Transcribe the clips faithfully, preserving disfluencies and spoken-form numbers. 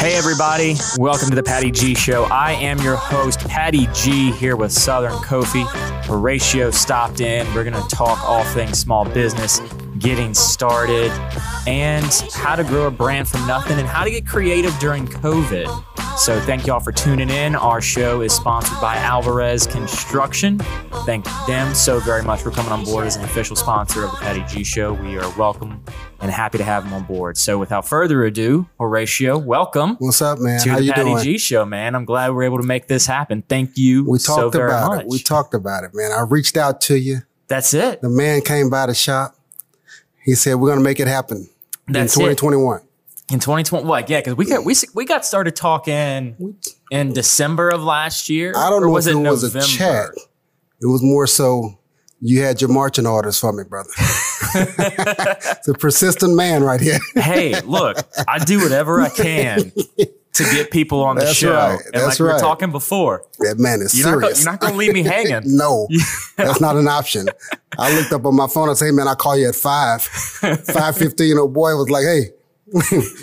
Hey, everybody. Welcome to the Patty G Show. I am your host, Patty G, here with Southern Coffee. Horatio stopped in. We're going to talk all things small business, getting started, and how to grow a brand from nothing and how to get creative during COVID. So thank y'all for tuning in. Our show is sponsored by Alvarez Construction. Thank them so very much for coming on board as an official sponsor of the Patty G Show. We are welcome and happy to have them on board. So without further ado, Horatio, welcome. What's up, man? To How the you Patty doing? G Show, man. I'm glad we were able to make this happen. Thank you we talked so very about much. It. We talked about it, man. I reached out to you. That's it. The man came by the shop. He said, we're going to make it happen That's in twenty twenty-one. It. In twenty twenty, what? Yeah, because we got we we got started talking in December of last year. I don't know was if it, it was November? a chat. It was more so you had your marching orders for me, brother. It's a persistent man right here. Hey, look, I do whatever I can to get people on That's the show. Right. And That's like right. we were talking before. That man is you're serious. Not gonna, you're not going to leave me hanging. No, that's not an option. I looked up on my phone and said, hey, man, I'll call you at five. five fifteen, old boy was like, hey.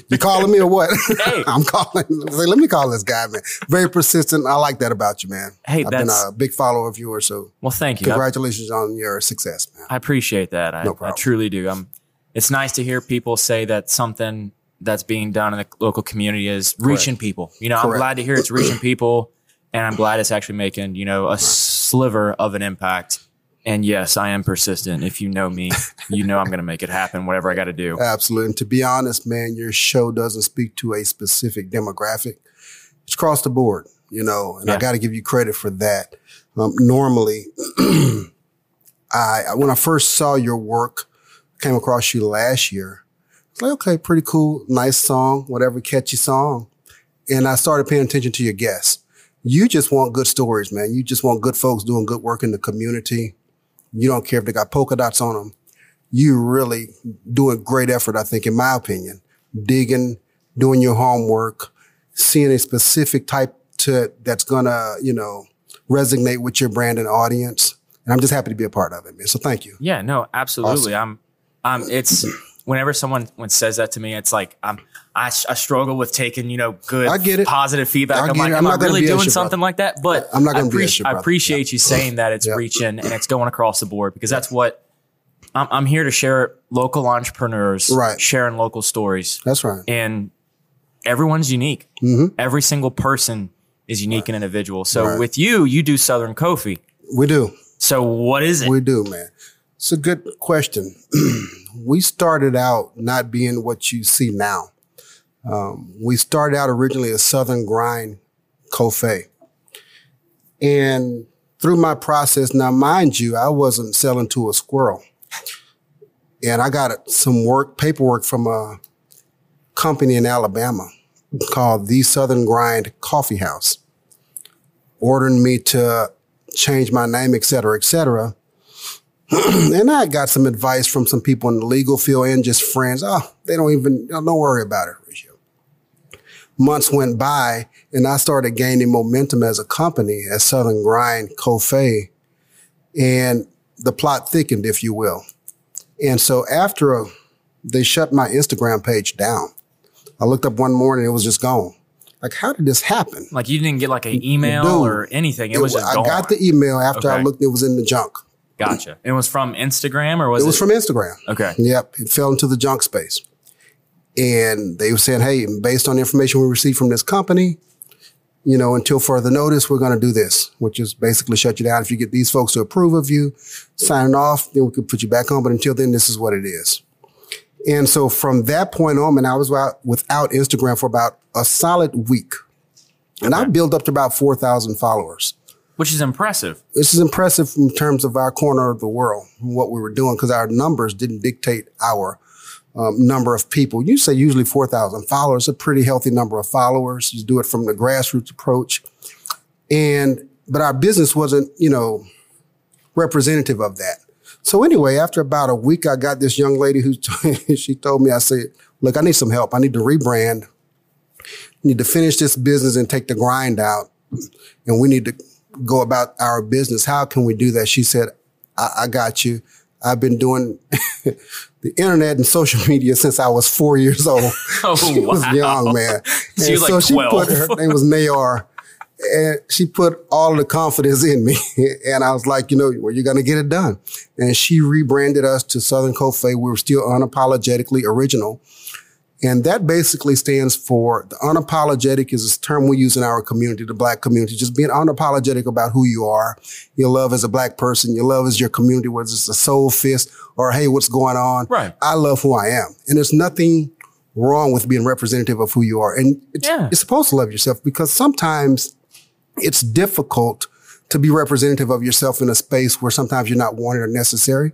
You calling me or what? Hey. I'm calling. Let me call this guy, man. Very persistent. I like that about you, man. Hey, I've that's, been a big follower of yours. So, well, thank you. Congratulations I, on your success, man. I appreciate that. I, no I truly do. I'm, it's nice to hear people say that something that's being done in the local community is reaching Correct. people. You know, Correct. I'm glad to hear it's reaching people, and I'm glad it's actually making, you know, a sliver of an impact. And yes, I am persistent. If you know me, you know I'm going to make it happen, whatever I got to do. Absolutely. And to be honest, man, your show doesn't speak to a specific demographic. It's across the board, you know, and yeah. I got to give you credit for that. Um, normally, I when I first saw your work, came across you last year. It's like, okay, pretty cool, nice song, whatever, catchy song. And I started paying attention to your guests. You just want good stories, man. You just want good folks doing good work in the community. You don't care if they got polka dots on them. You really doing great effort, I think, in my opinion. Digging, doing your homework, seeing a specific type to that's gonna, you know, resonate with your brand and audience. And I'm just happy to be a part of it, man. So thank you. Yeah, no, absolutely. Awesome. I'm, um, it's whenever someone when says that to me, it's like I'm, I, I struggle with taking, you know, good, I get it. positive feedback. I I'm like, it. I'm am I really doing something brother. like that? But I'm not I, appreci- you, I appreciate yeah. you saying that it's yeah. reaching and it's going across the board because yeah. that's what I'm, I'm here to share local entrepreneurs, right. sharing local stories. That's right. And everyone's unique. Mm-hmm. Every single person is unique right. and individual. So right. with you, you do Southern Coffee. We do. So what is it? We do, man. It's a good question. We started out not being what you see now. Um, we started out originally as Southern Grind Coffee. And through my process, now mind you, I wasn't selling to a squirrel. And I got some work, paperwork from a company in Alabama called the Southern Grind Coffee House, ordering me to change my name, et cetera, et cetera. And I got some advice from some people in the legal field and just friends. Oh, they don't even, don't worry about it, Horatio. Months went by and I started gaining momentum as a company, as Southern Grind Coffee, and the plot thickened, if you will. And so after a, they shut my Instagram page down, I looked up one morning, it was just gone. Like, how did this happen? Like you didn't get like an email Dude, or anything. It, it was just I gone. got the email after okay. I looked, it was in the junk. Gotcha. It was from Instagram or was it? It was from Instagram. Okay. Yep. It fell into the junk space. And they were saying, hey, based on the information we received from this company, you know, until further notice, we're going to do this, which is basically shut you down. If you get these folks to approve of you, signing off, then we could put you back on. But until then, this is what it is. And so from that point on, man, I was out without Instagram for about a solid week. And okay. I built up to about four thousand followers. Which is impressive. This is impressive in terms of our corner of the world, what we were doing, because our numbers didn't dictate our um, number of people. You say usually four thousand followers, a pretty healthy number of followers. You do it from the grassroots approach. And, but our business wasn't, you know, representative of that. So anyway, after about a week, I got this young lady who, she told me, I said, look, I need some help. I need to rebrand. I need to finish this business and take the grind out. And we need to go about our business. How can we do that? She said, I, I got you. I've been doing the internet and social media since I was four years old. Oh, she wow. was young, man. She and was so like twelve. She put, her name was Nayar, and she put all the confidence in me. And I was like, you know, well, you're going to get it done. And she rebranded us to Southern Cofe. We were still unapologetically original. And that basically stands for, the unapologetic is a term we use in our community, the Black community, just being unapologetic about who you are. Your love as a Black person, your love as your community, whether it's a soul fist or, hey, what's going on? Right. I love who I am. And there's nothing wrong with being representative of who you are. And it's, yeah. you're supposed to love yourself, because sometimes it's difficult to be representative of yourself in a space where sometimes you're not wanted or necessary.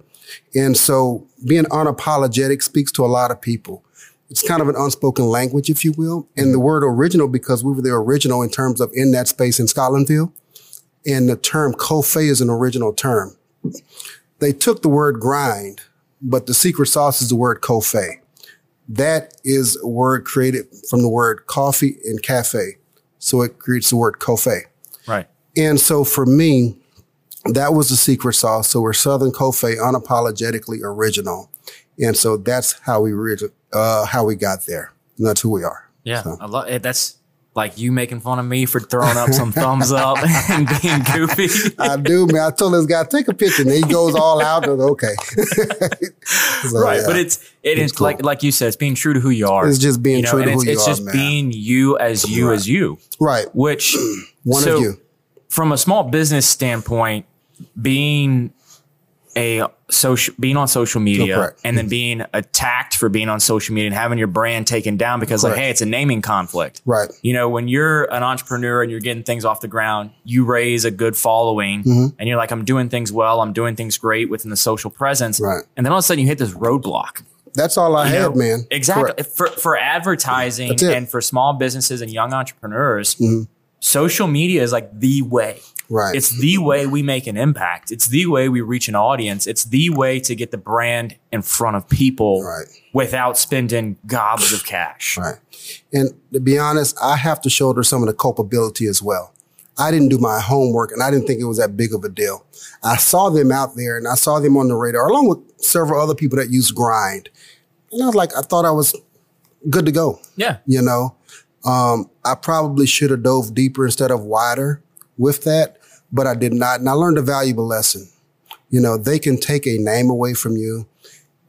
And so being unapologetic speaks to a lot of people. It's kind of an unspoken language, if you will. And the word original, because we were the original in terms of in that space in Scotlandville. And the term Cofe is an original term. They took the word grind, but the secret sauce is the word Cofe. That is a word created from the word coffee and cafe. So it creates the word Cofe. Right. And so for me, that was the secret sauce. So we're Southern Cofe, unapologetically original. And so that's how we originally. Uh, how we got there. And that's who we are. Yeah. So. I love it. That's like you making fun of me for throwing up some thumbs up and being goofy. I do, man. I told this guy, take a picture. And he goes all out. And okay. So, right. Yeah. But it's, it it's is cool. like, like you said, it's being true to who you are. It's just being you know? true and to who you are. It's just man. being you as you, right. as you. Right. Which one so, of you from a small business standpoint, being a social, being on social media no, and then being attacked for being on social media and having your brand taken down because correct. like, hey, it's a naming conflict. Right. You know, when you're an entrepreneur and you're getting things off the ground, you raise a good following mm-hmm. and you're like, I'm doing things well. I'm doing things great within the social presence. Right. And then all of a sudden you hit this roadblock. That's all I you had, know? man. Exactly. For, for advertising and for small businesses and young entrepreneurs, mm-hmm. social media is like the way. Right. It's the way we make an impact. It's the way we reach an audience. It's the way to get the brand in front of people right. without spending gobs of cash. Right. And to be honest, I have to shoulder some of the culpability as well. I didn't do my homework and I didn't think it was that big of a deal. I saw them out there and I saw them on the radar along with several other people that use grind. And I was like, I thought I was good to go. Yeah. You know, um, I probably should have dove deeper instead of wider with that. But I did not. And I learned a valuable lesson. You know, they can take a name away from you.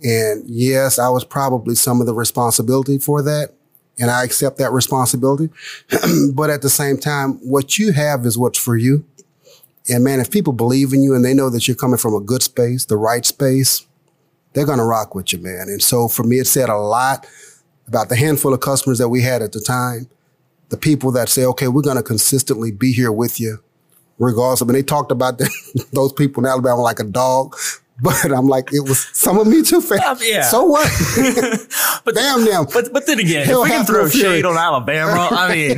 And yes, I was probably some of the responsibility for that. And I accept that responsibility. But at the same time, what you have is what's for you. And man, if people believe in you and they know that you're coming from a good space, the right space, they're going to rock with you, man. And so for me, it said a lot about the handful of customers that we had at the time. The people that say, okay, we're going to consistently be here with you. Regardless, I mean, they talked about that, those people in Alabama like a dog, but I'm like, it was some of me too, fam. Um, yeah. So what? But damn, damn. But, but then again, if we can throw shade on Alabama, I mean,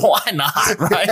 why not, right?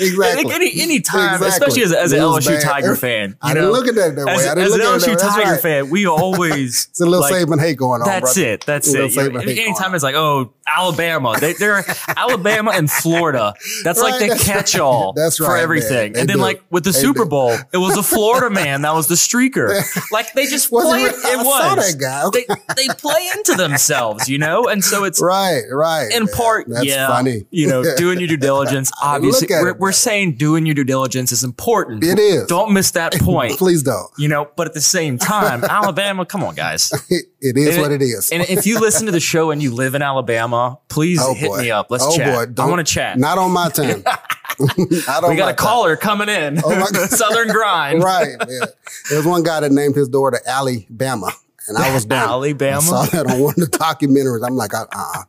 Exactly. Like any, any time, exactly. especially as, as an L S U Tiger it, fan. You I know, didn't look at that that way. As, I didn't as look an L S U at that, Tiger right. fan, we always. It's a little like, Saban hate going on, That's brother. it. That's it's it. You know, anytime it's like, oh, Alabama. They, they're Alabama and Florida. That's right, like the that's catch-all right. that's right, for everything. And then do. like with the they Super Bowl, do. it was a Florida man that was the streaker. Like they just was play it. It, it was. I saw that guy. Okay. They, they play into themselves, you know? And so it's right, right. in part, that's yeah, funny. You know, doing your due diligence. Obviously, we're, we're saying doing your due diligence is important. It is. Don't miss that point. Please don't. You know, but at the same time, Alabama, come on, guys. It, it is and what it, it is. And if you listen to the show and you live in Alabama, please oh hit boy. me up. Let's oh chat. Boy, I want to chat. Not on my time. Not on we got a caller time. coming in. Oh my God. Southern Grind. Right. Yeah. There was one guy that named his daughter Alabama. And I was down. Alabama. I saw that on one of the documentaries. I'm like, uh-uh.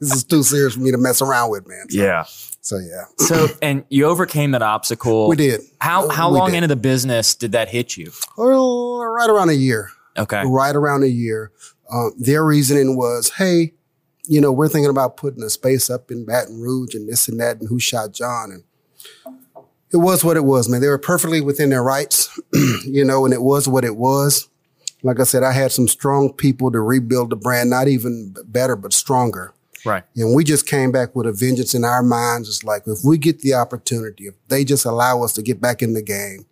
This is too serious for me to mess around with, man. So, yeah. So, yeah. So, and you overcame that obstacle. We did. How, how we long did. into the business did that hit you? Oh, right around a year. Okay. Right around a year. Um, their reasoning was, hey, you know, we're thinking about putting a space up in Baton Rouge and this and that and who shot John. And it was what it was, man. They were perfectly within their rights, you know, and it was what it was. Like I said, I had some strong people to rebuild the brand, not even better, but stronger. Right. And we just came back with a vengeance in our minds. It's like, if we get the opportunity, if they just allow us to get back in the game,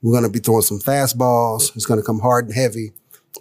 we're going to be throwing some fastballs. It's going to come hard and heavy.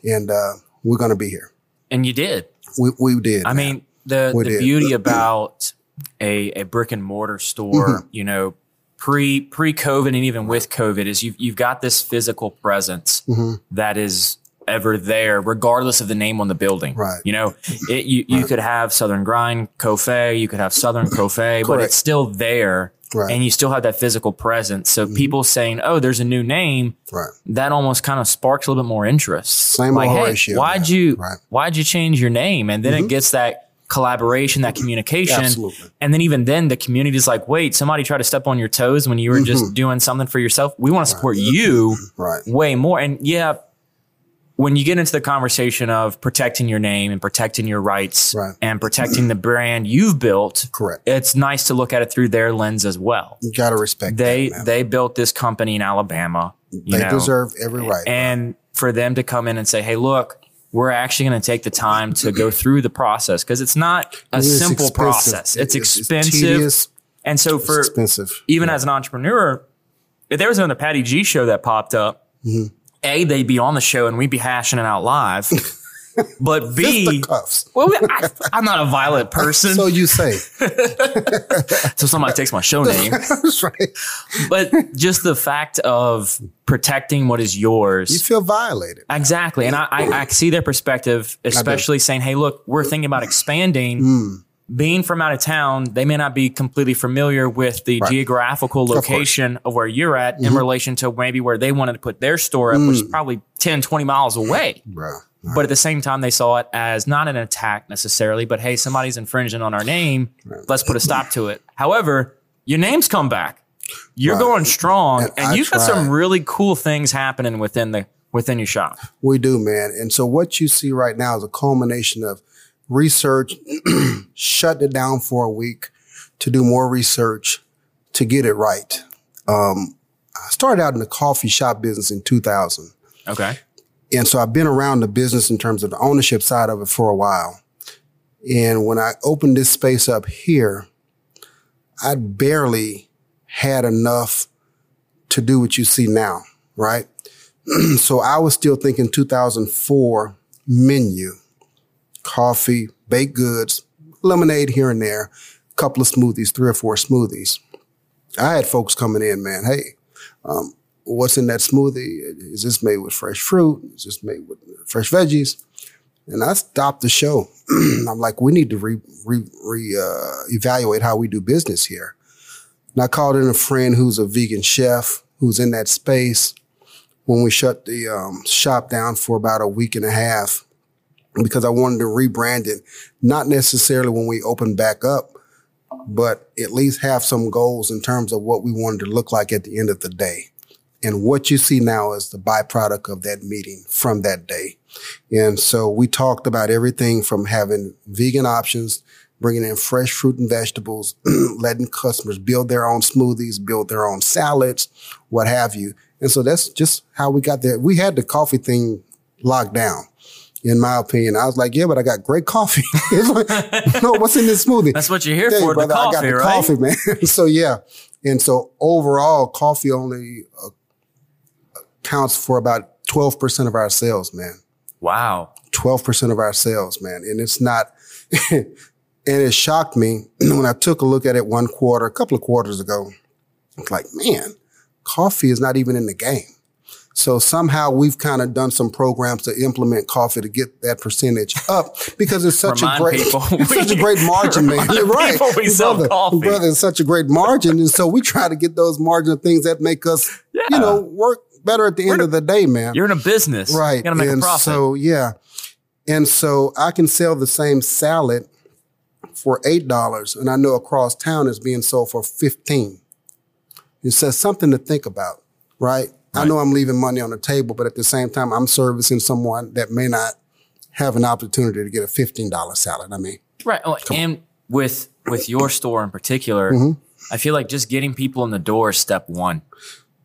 And, uh, we're going to be here. And you did. We we did. I man. mean, the, the beauty about a, a brick and mortar store, mm-hmm. you know, pre pre COVID and even with COVID is you've, you've got this physical presence mm-hmm. that is ever there, regardless of the name on the building. Right. You know, it, you, you right. could have Southern Grind Cofe, you could have Southern Cofe, but it's still there. Right. And you still have that physical presence. So mm-hmm. people saying, oh, there's a new name. Right. That almost kind of sparks a little bit more interest. Same like, hey, ratio, why'd man. you, right. why'd you change your name? And then mm-hmm. it gets that collaboration, that communication. Absolutely. And then even then the community is like, wait, somebody tried to step on your toes when you were mm-hmm. just doing something for yourself. We want to support right. you right. way more. And yeah, when you get into the conversation of protecting your name and protecting your rights right. and protecting the brand you've built, correct. It's nice to look at it through their lens as well. You got to respect they, that, man. They built this company in Alabama. You they know, deserve every right. And man. for them to come in and say, hey, look, we're actually going to take the time to go through the process because it's not a it simple expensive. process. It's, it's expensive. Tedious. And so for expensive. even yeah. as an entrepreneur, if there was another Patty G show that popped up, mm-hmm. A, they'd be on the show and we'd be hashing it out live. But B, well, I, I'm not a violent person. So you say. So somebody takes my show name. That's right. But just the fact of protecting what is yours. You feel violated. Exactly. And I, I, I see their perspective, especially saying, hey, look, we're thinking about expanding. Mm. Being from out of town, they may not be completely familiar with the right. geographical location of, of where you're at mm-hmm. in relation to maybe where they wanted to put their store up, mm. which is probably ten, twenty miles away. Right. Right. But at the same time, they saw it as not an attack necessarily, but hey, somebody's infringing on our name. Right. Let's put a stop to it. However, your name's come back. You're right. going strong and, and you've got some really cool things happening within the within your shop. We do, man. And so what you see right now is a culmination of research, shut it down for a week to do more research to get it right. Um, I started out in the coffee shop business in two thousand. Okay. And so I've been around the business in terms of the ownership side of it for a while. And when I opened this space up here, I barely had enough to do what you see now, right? So I was still thinking two thousand four menu. Coffee, baked goods, lemonade here and there, a couple of smoothies, three or four smoothies. I had folks coming in, man, hey, um, what's in that smoothie? Is this made with fresh fruit? Is this made with fresh veggies? And I stopped the show. I'm like, we need to re, re, re uh, evaluate how we do business here. And I called in a friend who's a vegan chef who's in that space. When we shut the um, shop down for about a week and a half, because I wanted to rebrand it, not necessarily when we open back up, but at least have some goals in terms of what we wanted to look like at the end of the day. And what you see now is the byproduct of that meeting from that day. And so we talked about everything from having vegan options, bringing in fresh fruit and vegetables, letting customers build their own smoothies, build their own salads, what have you. And so that's just how we got there. We had the coffee thing locked down. In my opinion, I was like, yeah, but I got great coffee. Like, no, what's in this smoothie? That's what you're here Dang, for, brother, the coffee, I got the right? coffee, man. So, yeah. And so overall, coffee only uh, accounts for about twelve percent of our sales, man. Wow. twelve percent of our sales, man. And it's not, and it shocked me when I took a look at it one quarter, a couple of quarters ago. I was like, man, coffee is not even in the game. So somehow we've kind of done some programs to implement coffee to get that percentage up because it's such remind a great, people, it's we, such a great margin, man. Right. We sell brother, coffee. Brother, it's such a great margin. And so we try to get those margin of things that make us, yeah. you know, work better at the We're end a, of the day, man. You're in a business. Right. You got to make and a profit. So, yeah. And so I can sell the same salad for eight dollars. And I know across town it's being sold for fifteen dollars. It says something to think about, right? Right. I know I'm leaving money on the table, but at the same time, I'm servicing someone that may not have an opportunity to get a fifteen dollar salad. I mean, right. Oh, and on. with with your store in particular, mm-hmm. I feel like just getting people in the door is step one.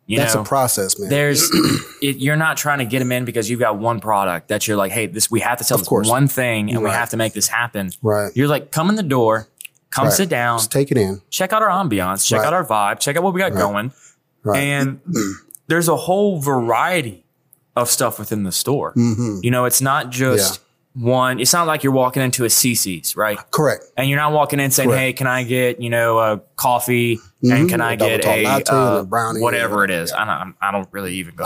You That's know, a process, man. There's it, you're not trying to get them in because you've got one product that you're like, hey, this we have to sell this one thing and right. we have to make this happen. Right. You're like, come in the door, come right. sit down, just take it in, check out our ambiance, check right. out our vibe, check out what we got right. going, right. and. There's a whole variety of stuff within the store. Mm-hmm. You know, it's not just yeah. one. It's not like you're walking into a C C's, right? Correct. And you're not walking in saying, Correct. hey, can I get, you know, a coffee mm-hmm. and can I a get a, uh, a brownie, whatever it is. Yeah. I, don't, I don't really even go.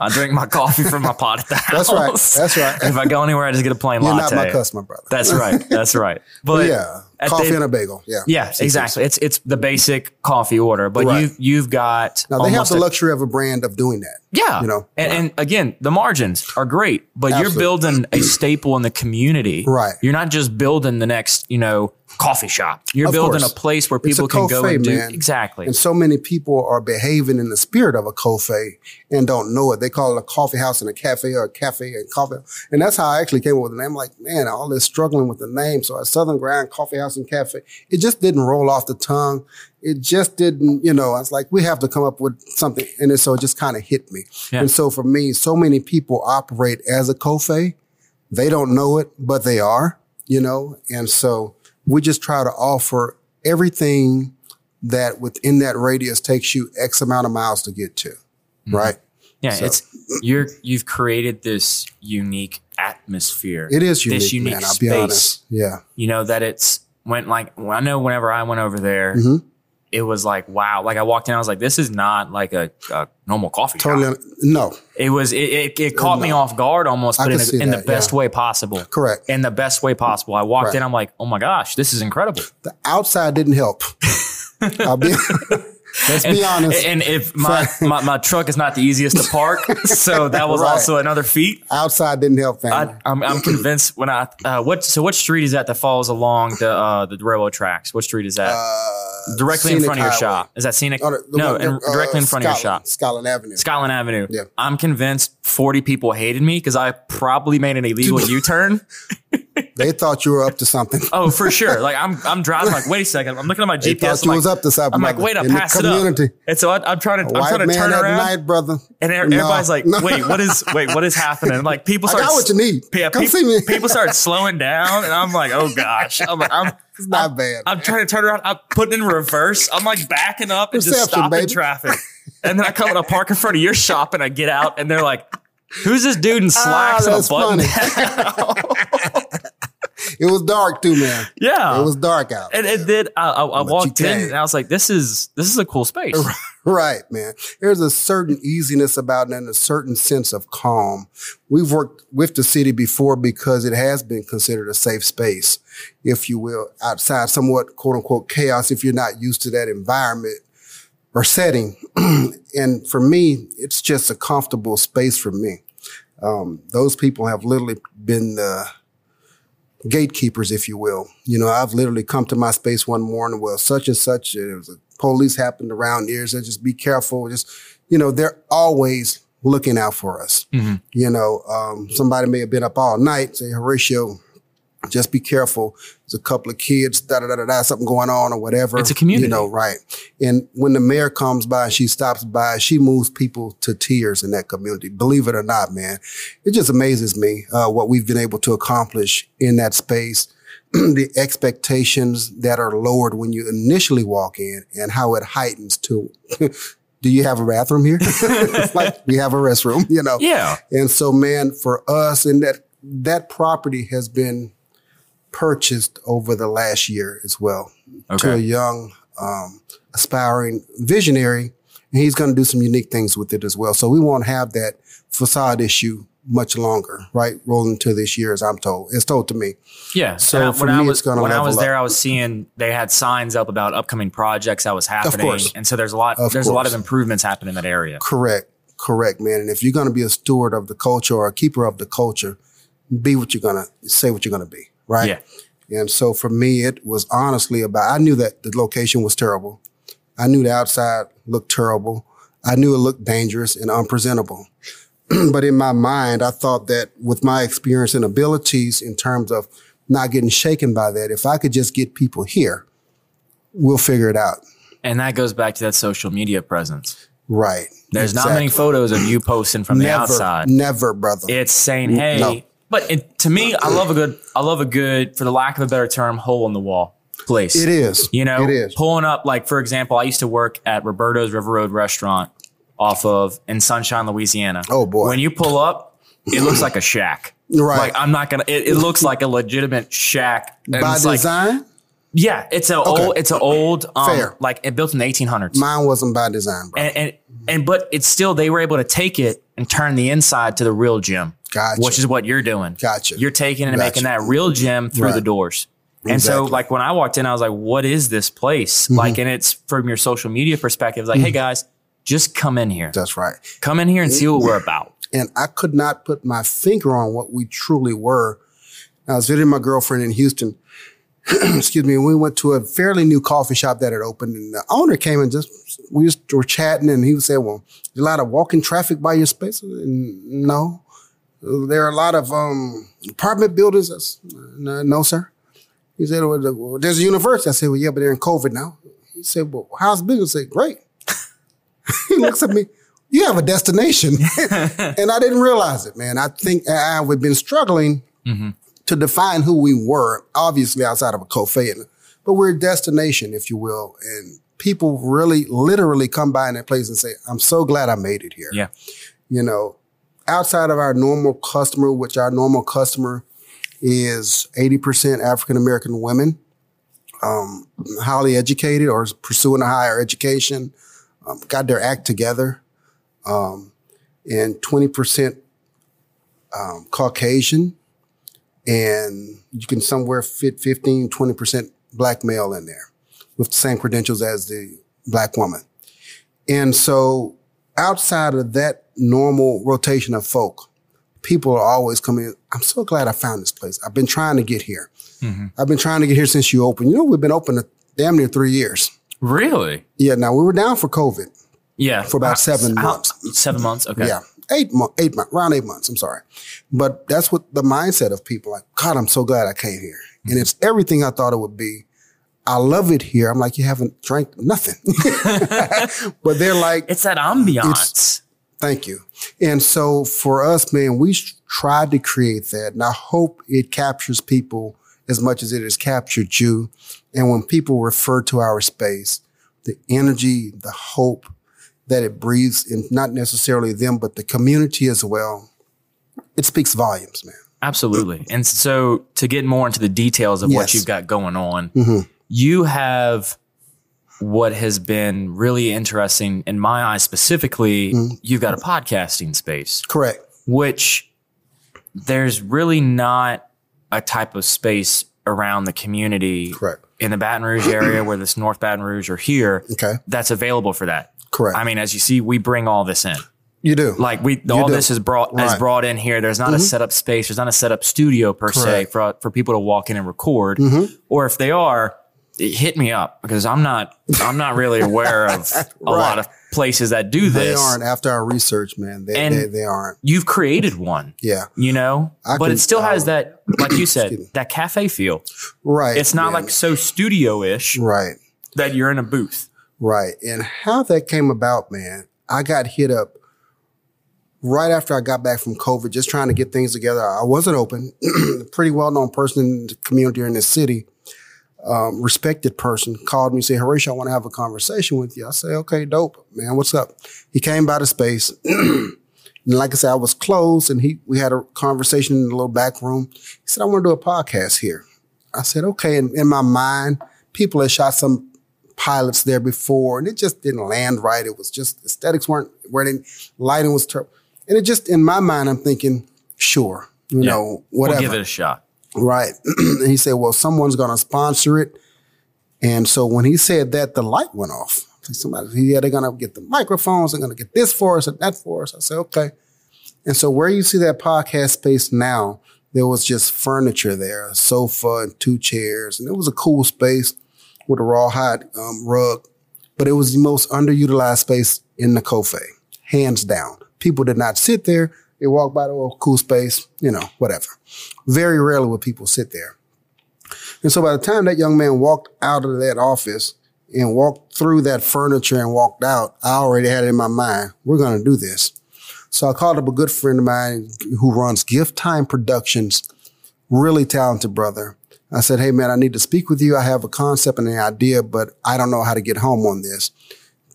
I drink my coffee from my pot at the house. That's right. That's right. If I go anywhere, I just get a plain you're latte. You're not my customer, brother. That's right. That's right. But yeah, coffee the, and a bagel. Yeah. Yeah, exactly. It's it's the basic coffee order, but right. you've, you've got. Now they have the luxury a, of a brand of doing that. Yeah. You know, and, right. and again, the margins are great, but Absolutely. you're building a staple in the community. Right. You're not just building the next, you know, coffee shop. You're of building course. a place where people can go and do. Man. Exactly. And so many people are behaving in the spirit of a Cofe and don't know it. They call it a coffee house and a cafe, or a cafe and coffee. And that's how I actually came up with the name. Like, man, all this struggling with the name. So a Southern Grind Coffee House and Cafe, it just didn't roll off the tongue. It just didn't, you know, I was like, we have to come up with something. And so it just kind of hit me. Yeah. And so for me, so many people operate as a Cofe. They don't know it, but they are, you know. And so we just try to offer everything that within that radius takes you X amount of miles to get to, mm-hmm. right? Yeah, so. it's you're you've created this unique atmosphere. It is unique, this unique man, I'll space. Be honest. Yeah, you know that it's went like well, I know whenever I went over there, mm-hmm. it was like wow. Like I walked in, I was like, this is not like a, a normal coffee. Totally, shop. no. It was it it, it caught no. me off guard almost, I but in, a, in that, the best yeah. way possible. Correct. In the best way possible, I walked right. in, I'm like, oh my gosh, this is incredible. The outside didn't help. I'll be. Let's and, be honest. And if my, my, my truck is not the easiest to park, so that was right. also another feat. Outside didn't help family. I, I'm, I'm convinced when I uh, what so what street is that that falls along the uh, the railroad tracks? What street is that? Uh, directly in front of your highway. shop. Is that Scenic? Oh, the, the, no, the, uh, directly in front Scotland, of your shop. Scotland Avenue. Scotland Avenue. Yeah. I'm convinced forty people hated me because I probably made an illegal U-turn. They thought you were up to something. Oh, for sure. Like I'm, I'm driving. Like, wait a second. I'm looking at my G P S. They thought you like, was up to something. I'm like, wait, I passed it up. And so I, I'm trying to, I'm trying to turn around. At night, brother. And er- no, everybody's like, no. wait, what is, wait, what is happening? And like people start. I got what you need. Yeah, Come pe- see me. People start slowing down, and I'm like, oh gosh. I'm like, I'm. It's not I'm, bad. I'm man. trying to turn around. I'm putting in reverse. I'm like backing up and Perception, just stopping baby. traffic. And then I come and I park in front of your shop, and I get out, and they're like, who's this dude in slacks oh, and a button? It was dark too, man. Yeah, it was dark out. And it did. I, I, I walked in and I was like, "This is this is a cool space." Right, man. There's a certain easiness about it and a certain sense of calm. We've worked with the city before because it has been considered a safe space, if you will, outside somewhat quote unquote chaos. If you're not used to that environment or setting, and for me, it's just a comfortable space for me. Um, those people have literally been the gatekeepers, if you will. You know, I've literally come to my space one morning, well, such and such, and it was a police happened around here, so just be careful. Just, you know, they're always looking out for us. Mm-hmm. You know, um, somebody may have been up all night, say, Horatio, just be careful. There's a couple of kids, da da da da da, something going on or whatever. It's a community. You know, right. And when the mayor comes by, she stops by, she moves people to tears in that community. Believe it or not, man, it just amazes me uh, what we've been able to accomplish in that space, the expectations that are lowered when you initially walk in and how it heightens to, do you have a bathroom here? It's like, we have a restroom, you know? Yeah. And so, man, for us, and that, that property has been purchased over the last year as well okay. to a young, um, aspiring visionary, and he's going to do some unique things with it as well. So we won't have that facade issue much longer, right? Rolling to this year, as I'm told, it's told to me. Yeah. So for me, it's going to level up. When I was there, I was seeing they had signs up about upcoming projects that was happening, of course. And so there's a lot. There's a lot of improvements happening in that area. Correct. Correct, man. And if you're going to be a steward of the culture or a keeper of the culture, be what you're going to say. What you're going to be. Right. Yeah. And so for me, it was honestly about, I knew that the location was terrible. I knew the outside looked terrible. I knew it looked dangerous and unpresentable. But in my mind, I thought that with my experience and abilities in terms of not getting shaken by that, if I could just get people here, we'll figure it out. And that goes back to that social media presence. Right. There's exactly. not many photos of you posting from the never, outside. Never, brother. It's saying, hey. No. But it, to me, I love a good, I love a good, for the lack of a better term, hole in the wall place. It is. You know, it is. Pulling up, like, for example, I used to work at Roberto's River Road restaurant off of in Sunshine, Louisiana. Oh, boy. When you pull up, it looks like a shack. Right. Like, I'm not going to, it looks like a legitimate shack. And by design? Like, yeah. It's an okay. old, it's an old, um, Fair. like it built in the eighteen hundreds. Mine wasn't by design, bro. And, and, and, but it's still, they were able to take it and turn the inside to the real gym. Gotcha. Which is what you're doing. Gotcha. You're taking and gotcha. making that real gym through right. the doors. And exactly. so, like, when I walked in, I was like, what is this place? Mm-hmm. Like, and it's from your social media perspective, like, mm-hmm. hey, guys, just come in here. That's right. Come in here and it, see what we're about. And I could not put my finger on what we truly were. I was visiting my girlfriend in Houston. Excuse me. We went to a fairly new coffee shop that had opened. And the owner came and just, we just were chatting. And he would say, well, there's a lot of walking traffic by your space. And no. There are a lot of um, apartment buildings. That's, no, no, sir. He said, well, there's a university. I said, well, yeah, but they're in COVID now. He said, well, how's business? I said, great. He looks at me, you have a destination. And I didn't realize it, man. I think I would have been struggling mm-hmm. to define who we were, obviously outside of a Cofe. But we're a destination, if you will. And people really literally come by in that place and say, I'm so glad I made it here. Yeah. You know, outside of our normal customer, which our normal customer is eighty percent African-American women, um, highly educated or pursuing a higher education, um, got their act together, um, and twenty percent um, Caucasian, and you can somewhere fit fifteen, twenty percent black male in there with the same credentials as the black woman. And so outside of that normal rotation of folk, people are always coming in. I'm so glad I found this place. I've been trying to get here. Mm-hmm. I've been trying to get here since you opened. You know, we've been open a, damn near three years. Really? Yeah. Now, we were down for COVID. Yeah. For about seven out, months. Seven months. Okay. Yeah. Eight months, eight months, around eight months. I'm sorry. But that's what the mindset of people like, God, I'm so glad I came here. Mm-hmm. And it's everything I thought it would be. I love it here. I'm like, you haven't drank nothing. But they're like. It's that ambiance. Thank you. And so for us, man, we tried to create that. And I hope it captures people as much as it has captured you. And when people refer to our space, the energy, the hope that it breathes in, not necessarily them, but the community as well, it speaks volumes, man. Absolutely. And so to get more into the details of yes. what you've got going on, mm-hmm. you have... what has been really interesting in my eyes specifically, mm-hmm. you've got a podcasting space. Correct. Which there's really not a type of space around the community. Correct. In the Baton Rouge area, whether it's North Baton Rouge or here, okay. that's available for that. Correct. I mean, as you see, we bring all this in. You do. Like we, you all do. This is brought right. is brought in here. There's not mm-hmm. a set up space. There's not a set up studio per Correct. se for, for people to walk in and record. Mm-hmm. Or if they are, hit me up because I'm not I'm not really aware of right. a lot of places that do this. They aren't after our research, man. They and they, they aren't. You've created one. Yeah. You know, I but can, it still I, has that, like you said, that cafe feel. Right. It's not man. like so studio-ish. Right. That you're in a booth. Right. And how that came about, man, I got hit up right after I got back from COVID, just trying to get things together. I wasn't open. Pretty well-known person in the community or in the city. Um, respected person called me and said, Horatio, I want to have a conversation with you. I say, okay, dope, man. What's up? He came by the space. And like I said, I was closed and he, we had a conversation in the little back room. He said, I want to do a podcast here. I said, okay. And in my mind, people had shot some pilots there before and it just didn't land right. It was just aesthetics weren't ready. Lighting was terrible. And it just, in my mind, I'm thinking, sure, you yeah. know, whatever. We'll give it a shot. Right. And he said, well, someone's going to sponsor it. And so when he said that, the light went off. Somebody, yeah, they're going to get the microphones. They're going to get this for us and that for us. I said, okay. And so where you see that podcast space now, there was just furniture there, a sofa and two chairs. And it was a cool space with a rawhide um, rug, but it was the most underutilized space in the Cofe, hands down. People did not sit there. They walk by the old cool space, you know, whatever. Very rarely would people sit there. And so by the time that young man walked out of that office and walked through that furniture and walked out, I already had it in my mind, we're going to do this. So I called up a good friend of mine who runs Gift Time Productions, really talented brother. I said, hey, man, I need to speak with you. I have a concept and an idea, but I don't know how to get home on this.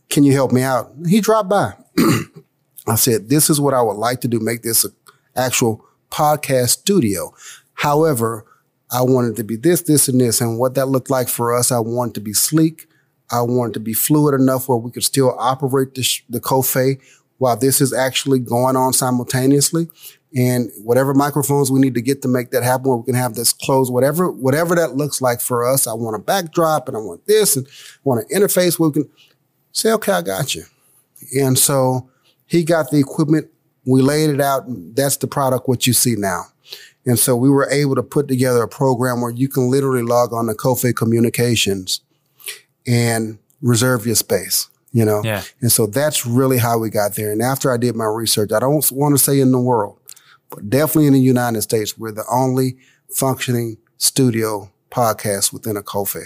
Can you help me out? He dropped by. I said, this is what I would like to do, make this an actual podcast studio. However, I wanted to be this, this, and this. And what that looked like for us, I wanted to be sleek. I wanted to be fluid enough where we could still operate the, sh- the Cofe while this is actually going on simultaneously. And whatever microphones we need to get to make that happen, where we can have this closed, whatever, whatever that looks like for us. I want a backdrop and I want this and I want an interface where we can say, okay, I got you. And so he got the equipment. We laid it out. And that's the product, what you see now. And so we were able to put together a program where you can literally log on to Cofe Communications and reserve your space, you know? Yeah. And so that's really how we got there. And after I did my research, I don't want to say in the world, but definitely in the United States, we're the only functioning studio podcast within a Cofe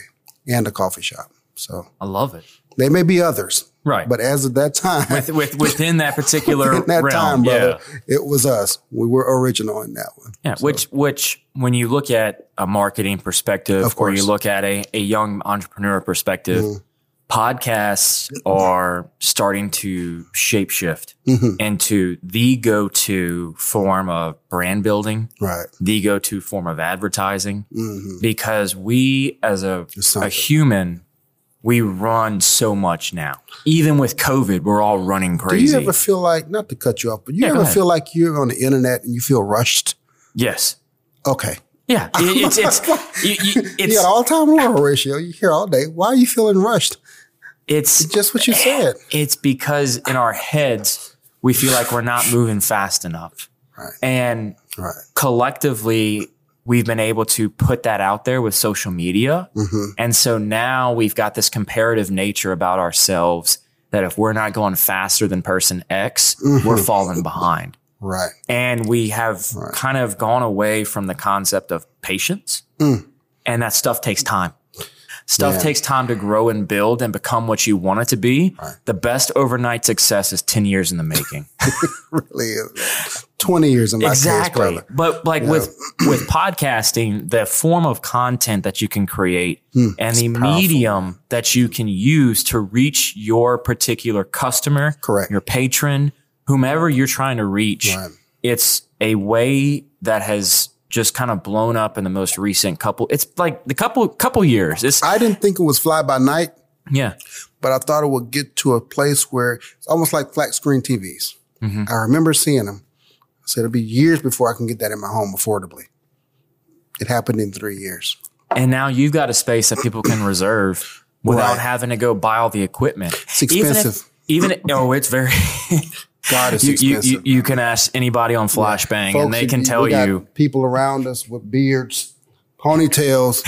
and a coffee shop. So I love it. There may be others. Right. But as of that time. With, with, within that particular within that realm. Time, brother, yeah. It was us. We were original in that one. Yeah, so. which, which when you look at a marketing perspective, of course, or you look at a, a young entrepreneur perspective, mm. podcasts are starting to shapeshift mm-hmm. into the go-to form of brand building, right? The go-to form of advertising, mm-hmm. because we as a, a human, we run so much now. Even with COVID, we're all running crazy. Do you ever feel like, not to cut you off, but you yeah, ever feel like you're on the internet and you feel rushed? Yes. Okay. Yeah. It's, it's, you, you, it's, you're an all-time low, Horatio. You're here all day. Why are you feeling rushed? It's, it's just what you said. It's because in our heads, we feel like we're not moving fast enough. Right. And right. collectively, we've been able to put that out there with social media. Mm-hmm. And so now we've got this comparative nature about ourselves that if we're not going faster than person X, mm-hmm. we're falling behind. Right. And we have right. kind of gone away from the concept of patience. Mm. And that stuff takes time. Stuff yeah. takes time to grow and build and become what you want it to be. Right. The best overnight success is ten years in the making. It really is. twenty years in my exactly. case, brother. But like you with know. with podcasting, the form of content that you can create hmm, and the powerful. medium that you can use to reach your particular customer, correct. your patron, whomever you're trying to reach, right. it's a way that has just kind of blown up in the most recent couple. It's like the couple couple years. It's, I didn't think it was fly by night. Yeah. But I thought it would get to a place where it's almost like flat screen T Vs. Mm-hmm. I remember seeing them. I said, it'll be years before I can get that in my home affordably. It happened in three years. And now you've got a space that people can reserve without right. having to go buy all the equipment. It's expensive. Even if, even if, oh, it's very... God, it's you, expensive. You, you, you can ask anybody on Flashbang, yeah. and they can you, tell you. People around us with beards, ponytails,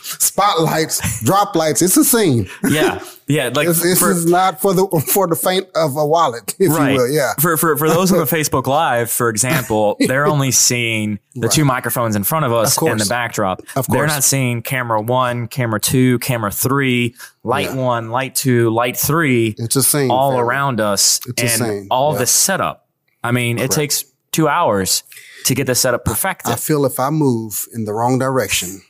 spotlights, drop lights. It's a scene. Yeah, yeah. Like this, this for, is not for the for the faint of a wallet, if right. you will. Yeah. For for for those on the Facebook Live, for example, they're only seeing the right. two microphones in front of us and the backdrop. Of course, they're not seeing camera one, camera two, camera three. Light yeah. one, light two, light three, it's a scene, all family. around us it's and a scene. all yeah. the setup. I mean, Correct. it takes two hours to get the setup perfected. I feel if I move in the wrong direction,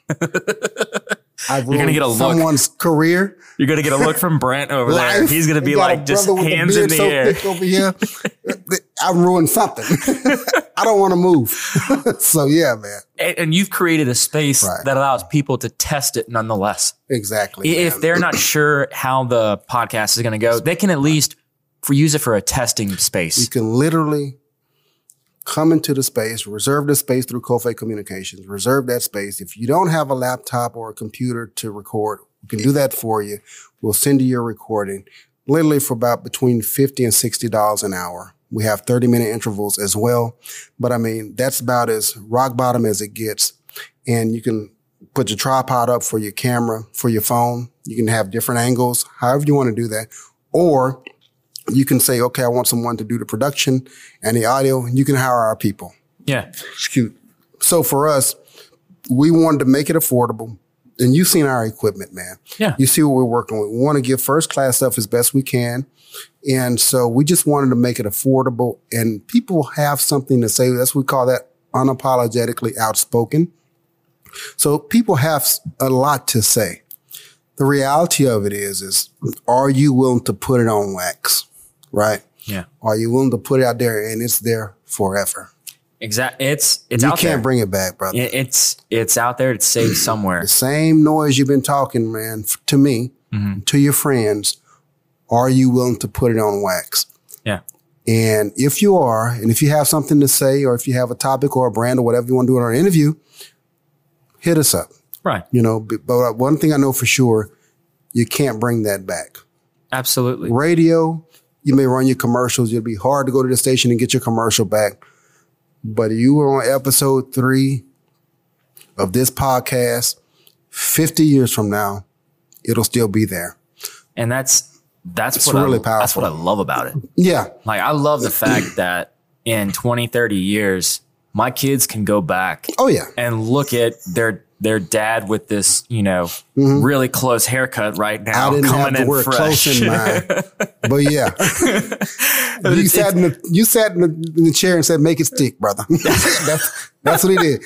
I've You're gonna get a someone's look. career. You're going to get a look from Brent over Life, there. He's going to be like just hands in the so air. Over here. I ruined something. I don't want to move. So, yeah, man. And, and you've created a space right. that allows people to test it nonetheless. Exactly. If man. they're not sure how the podcast is going to go, they can at least for, use it for a testing space. You can literally come into the space, reserve the space through Cofe Communications, reserve that space. If you don't have a laptop or a computer to record, we can do that for you. We'll send you your recording literally for about between fifty dollars and sixty dollars an hour. We have thirty minute intervals as well. But I mean, that's about as rock bottom as it gets. And you can put your tripod up for your camera, for your phone. You can have different angles, however you want to do that. Or you can say, okay, I want someone to do the production and the audio. You can hire our people. Yeah. Excuse. So for us, we wanted to make it affordable. And you've seen our equipment, man. Yeah. You see what we're working with. We want to give first class stuff as best we can. And so we just wanted to make it affordable. And people have something to say. That's what we call that unapologetically outspoken. So people have a lot to say. The reality of it is, is are you willing to put it on wax? Right. Yeah. Are you willing to put it out there and it's there forever? Exactly. It's it's you out there. You can't bring it back, brother. It's it's out there. It's saved somewhere. The same noise you've been talking, man, to me, mm-hmm. to your friends. Are you willing to put it on wax? Yeah. And if you are, and if you have something to say, or if you have a topic or a brand or whatever you want to do in our interview, hit us up. Right. You know, but one thing I know for sure, you can't bring that back. Absolutely. Radio, you may run your commercials. It'll be hard to go to the station and get your commercial back. But you were on episode three of this podcast. fifty years from now, it'll still be there. And that's That's it's what really I, powerful. That's what I love about it. Yeah. Like, I love the fact that in twenty, thirty years, my kids can go back oh, yeah. and look at their their dad with this, you know, mm-hmm. really close haircut right now. I didn't coming have to in wear fresh. Close in mine. But yeah. But you, sat in the, you sat in the, in the chair and said, make it stick, brother. that's, that's what he did.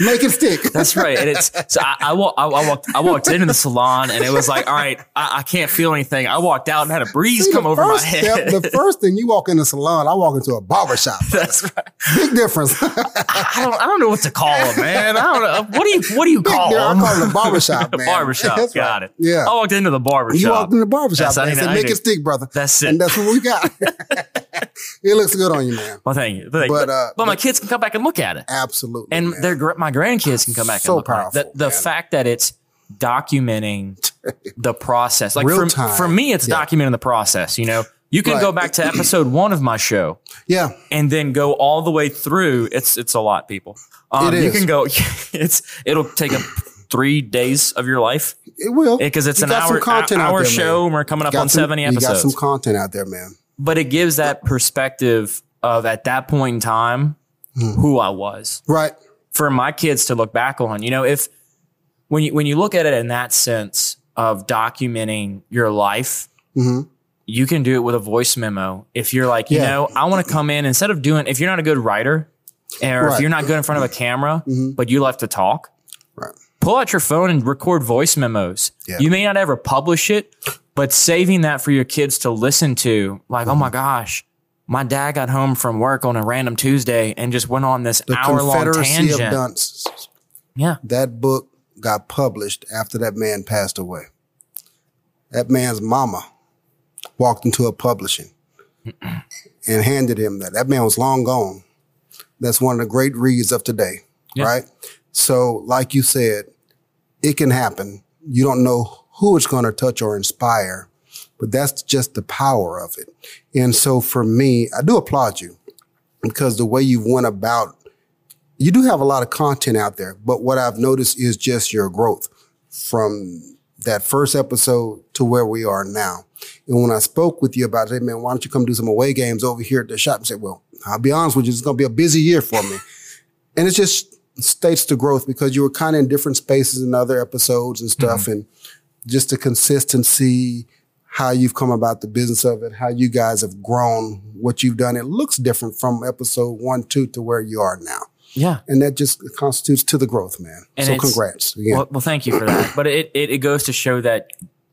Make it stick. That's right. And it's so I, I, walk, I, I walked I walked into the salon and it was like, all right, I, I can't feel anything. I walked out and had a breeze See, come over my head. Step, the first thing you walk in the salon, I walk into a barbershop. That's right. Big difference. I, I don't I don't know what to call them, man. I don't know. What do you what do you Big call them? I call them a barbershop, man. Barbershop. That's got right. it. Yeah. I walked into the barbershop. You walked into the barbershop and said, make it stick, brother. That's it. And that's what we got. It looks good on you, man. Well, thank you. Thank but, but, uh, but my but, kids can come back and look at it. Absolutely. And man. They're my grandkids can come back so and look powerful, at it. The, the fact that it's documenting the process. Like for, for me, it's yeah. documenting the process. You know, you can right. go back to episode one of my show. Yeah. And then go all the way through. It's it's a lot, people. Um, it is. You can go. It's It'll take up three days of your life. It will. Because it, it's you an hour, content hour, hour there, show. And we're coming up on some, seventy episodes. You got some content out there, man. But it gives that perspective of at that point in time, mm. who I was. Right. For my kids to look back on, you know, if when you when you look at it in that sense of documenting your life, mm-hmm. you can do it with a voice memo. If you're like, you yeah. know, I want to come in instead of doing if you're not a good writer or right. if you're not good in front of a camera, mm-hmm. but you love to talk, right. pull out your phone and record voice memos. Yeah. You may not ever publish it, but saving that for your kids to listen to, like, mm-hmm. oh, my gosh. My dad got home from work on a random Tuesday and just went on this hour-long tangent. Of Dunces. Yeah. That book got published after that man passed away. That man's mama walked into a publishing Mm-mm. and handed him that. That man was long gone. That's one of the great reads of today, yeah. right? So like you said, it can happen. You don't know who it's going to touch or inspire. But that's just the power of it. And so for me, I do applaud you because the way you went about, you do have a lot of content out there. But what I've noticed is just your growth from that first episode to where we are now. And when I spoke with you about, hey, man, why don't you come do some away games over here at the shop? And said, well, I'll be honest with you, it's going to be a busy year for me. And it just states the growth because you were kind of in different spaces in other episodes and stuff. Mm-hmm. And just the consistency, how you've come about the business of it, how you guys have grown, what you've done. It looks different from episode one, two to where you are now. Yeah. And that just constitutes to the growth, man. And so congrats. Yeah. Well, well, thank you for that. But it, it, it goes to show that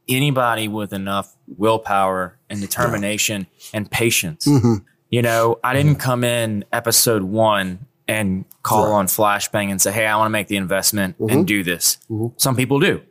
anybody with enough willpower and determination yeah. and patience, mm-hmm. you know, I didn't yeah. come in episode one and call right. on Flashbang and say, hey, I want to make the investment mm-hmm. and do this. Mm-hmm. Some people do.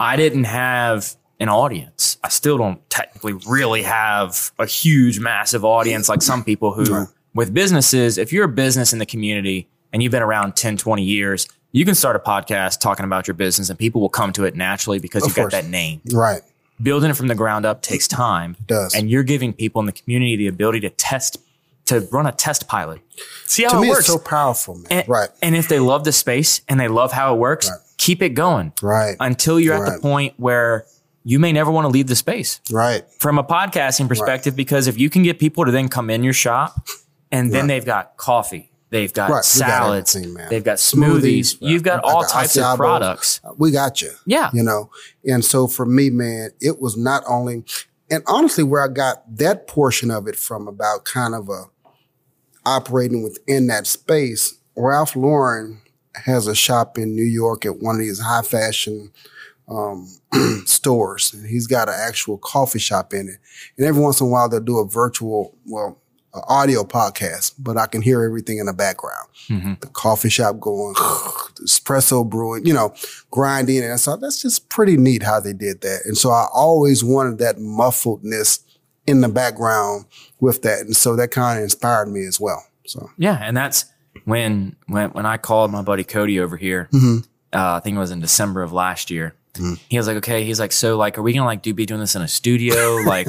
I didn't have an audience. I still don't technically really have a huge, massive audience like some people who right. with businesses. If you're a business in the community and you've been around ten, twenty years, you can start a podcast talking about your business and people will come to it naturally because of you've course. Got that name. Right. Building it from the ground up takes time. It does. And you're giving people in the community the ability to test, to run a test pilot. See how to it me, works. It's so powerful, man. And, right. and if they love the space and they love how it works, right. keep it going. Right. Until you're right. at the point where you may never want to leave the space. Right. From a podcasting perspective, right. because if you can get people to then come in your shop and then right. they've got coffee, they've got right. salads, got they've got smoothies, smoothies right. you've got I all got types of products. We got you. Yeah. You know, and so for me, man, it was not only, and honestly where I got that portion of it from about kind of a operating within that space, Ralph Lauren has a shop in New York at one of these high fashion um, stores, and he's got an actual coffee shop in it. And every once in a while, they'll do a virtual, well, an audio podcast, but I can hear everything in the background. Mm-hmm. The coffee shop going, espresso brewing, you know, grinding. And so that's just pretty neat how they did that. And so I always wanted that muffledness in the background with that. And so that kind of inspired me as well. So yeah, and that's when when when I called my buddy Cody over here, mm-hmm. uh, I think it was in December of last year. Mm-hmm. He was like, okay, he's like, so like, are we gonna like do be doing this in a studio? Like,